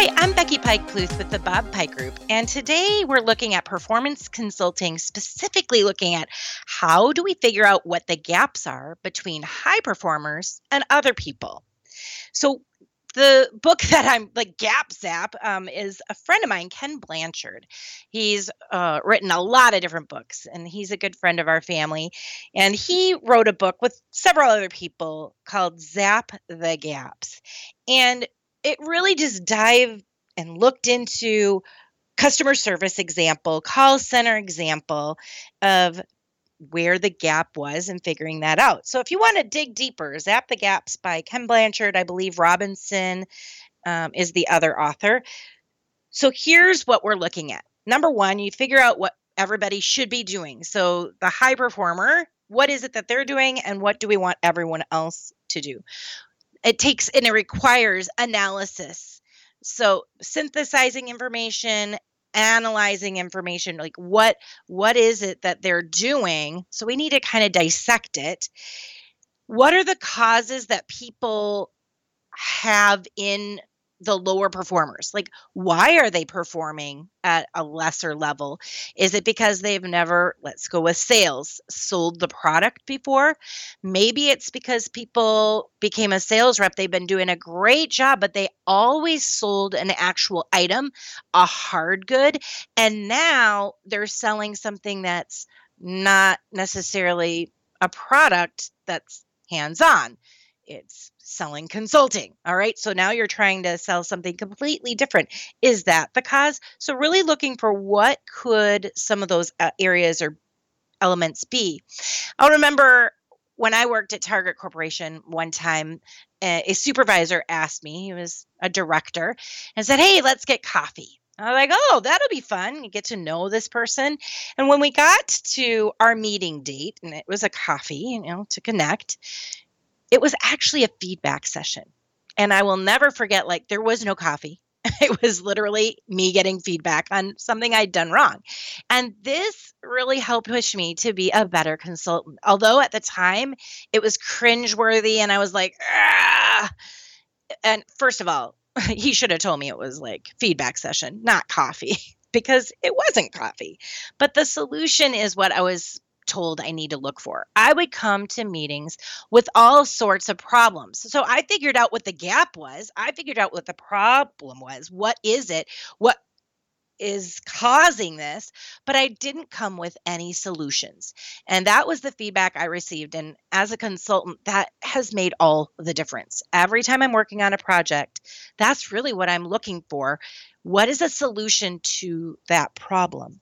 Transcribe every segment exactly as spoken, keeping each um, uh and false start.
Hi, I'm Becky Pike Pluth with the Bob Pike Group, and today we're looking at performance consulting, specifically looking at how do we figure out what the gaps are between high performers and other people. So the book that I'm, like Gap Zap, um, is a friend of mine, Ken Blanchard. He's uh, written a lot of different books, and he's a good friend of our family. And he wrote a book with several other people called Zap the Gaps. And it really just dived and looked into customer service example, call center example of where the gap was and figuring that out. So if you want to dig deeper, Zap the Gaps by Ken Blanchard, I believe Robinson um, is the other author. So here's what we're looking at. Number one, you figure out what everybody should be doing. So the high performer, what is it that they're doing and what do we want everyone else to do? It takes and it requires analysis. So synthesizing information, analyzing information, like what what is it that they're doing? So we need to kind of dissect it. What are the causes that people have in the lower performers? Like, why are they performing at a lesser level? Is it because they've never, let's go with sales, sold the product before? Maybe it's because people became a sales rep. They've been doing a great job, but they always sold an actual item, a hard good. And now they're selling something that's not necessarily a product that's hands-on. It's selling consulting. All right. So now you're trying to sell something completely different. Is that the cause? So really looking for what could some of those areas or elements be. I'll remember when I worked at Target Corporation one time, a supervisor asked me, he was a director, and said, "Hey, let's get coffee." I was like, "Oh, that'll be fun. You get to know this person." And when we got to our meeting date, and it was a coffee, you know, to connect, it was actually a feedback session. And I will never forget, like, there was no coffee. It was literally me getting feedback on something I'd done wrong. And this really helped push me to be a better consultant. Although at the time it was cringeworthy and I was like, ah. And first of all, he should have told me it was like feedback session, not coffee, because it wasn't coffee. But the solution is what I was told I need to look for. I would come to meetings with all sorts of problems. So I figured out what the gap was. I figured out what the problem was. What is it? What is causing this? But I didn't come with any solutions. And that was the feedback I received. And as a consultant, that has made all the difference. Every time I'm working on a project, that's really what I'm looking for. What is a solution to that problem?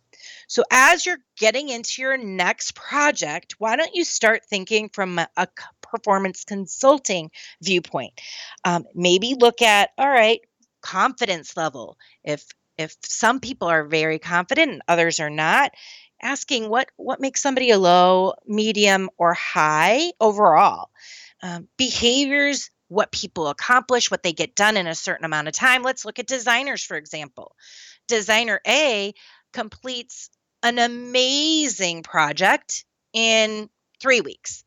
So as you're getting into your next project, why don't you start thinking from a performance consulting viewpoint? Um, maybe look at, all right, confidence level. If if some people are very confident and others are not, asking what, what makes somebody a low, medium, or high overall. Um, behaviors, what people accomplish, what they get done in a certain amount of time. Let's look at designers, for example. Designer A completes an amazing project in three weeks.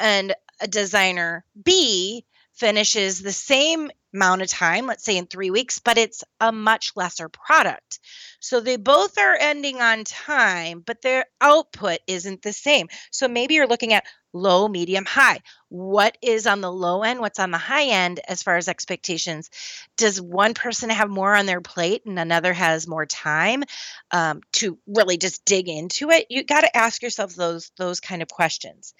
And a designer B finishes the same amount of time, let's say in three weeks, but it's a much lesser product. So they both are ending on time, but their output isn't the same. So maybe you're looking at low, medium, high. What is on the low end? What's on the high end as far as expectations? Does one person have more on their plate and another has more time um, to really just dig into it? You got to ask yourself those, those kind of questions.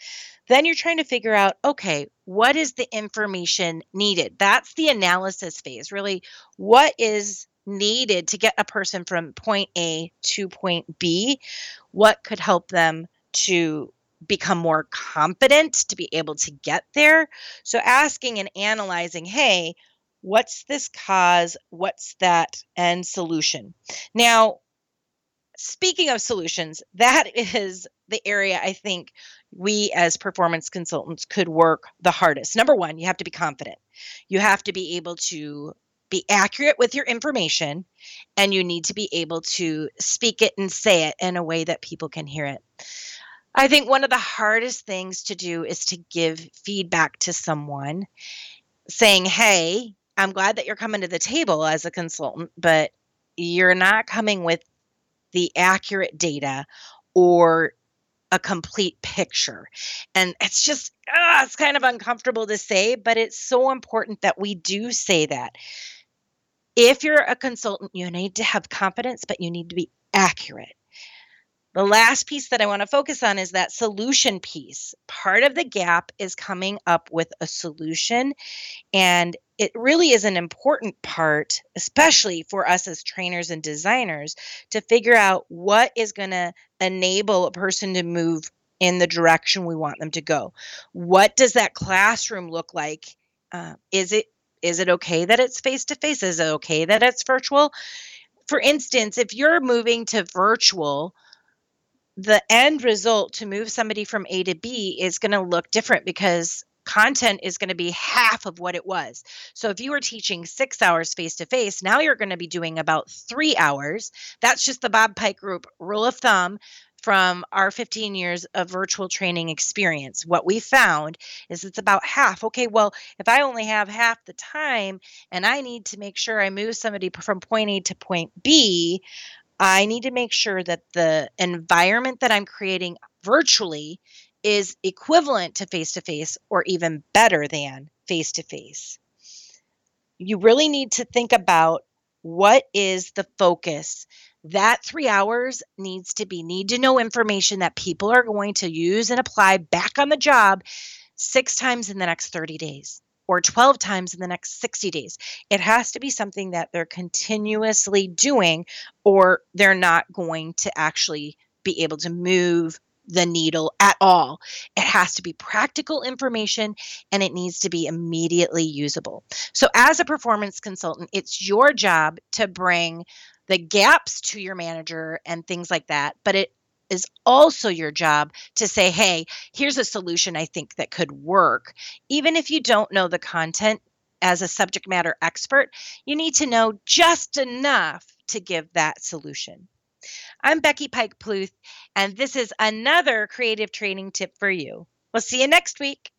Then you're trying to figure out, okay, what is the information needed? That's the analysis phase, really. What is needed to get a person from point A to point B? What could help them to become more confident to be able to get there? So asking and analyzing, hey, what's this cause? What's that end solution? Now, speaking of solutions, that is the area I think we as performance consultants could work the hardest. Number one, you have to be confident. You have to be able to be accurate with your information, and you need to be able to speak it and say it in a way that people can hear it. I think one of the hardest things to do is to give feedback to someone saying, hey, I'm glad that you're coming to the table as a consultant, but you're not coming with the accurate data or a complete picture. And it's just, ah, it's kind of uncomfortable to say, but it's so important that we do say that. If you're a consultant, you need to have confidence, but you need to be accurate. The last piece that I want to focus on is that solution piece. Part of the gap is coming up with a solution, and it really is an important part, especially for us as trainers and designers, to figure out what is going to enable a person to move in the direction we want them to go. What does that classroom look like? Uh, is it is it okay that it's face-to-face? Is it okay that it's virtual? For instance, if you're moving to virtual, the end result to move somebody from A to B is going to look different because content is going to be half of what it was. So if you were teaching six hours face-to-face, now you're going to be doing about three hours. That's just the Bob Pike Group rule of thumb from our fifteen years of virtual training experience. What we found is it's about half. Okay, well, if I only have half the time and I need to make sure I move somebody from point A to point B, I need to make sure that the environment that I'm creating virtually is equivalent to face-to-face or even better than face-to-face. You really need to think about what is the focus. That three hours needs to be need-to-know information that people are going to use and apply back on the job six times in the next thirty days. Or twelve times in the next sixty days. It has to be something that they're continuously doing, or they're not going to actually be able to move the needle at all. It has to be practical information, and it needs to be immediately usable. So as a performance consultant, it's your job to bring the gaps to your manager and things like that, but it is also your job to say, hey, here's a solution I think that could work. Even if you don't know the content as a subject matter expert, you need to know just enough to give that solution. I'm Becky Pike Pluth, and this is another creative training tip for you. We'll see you next week.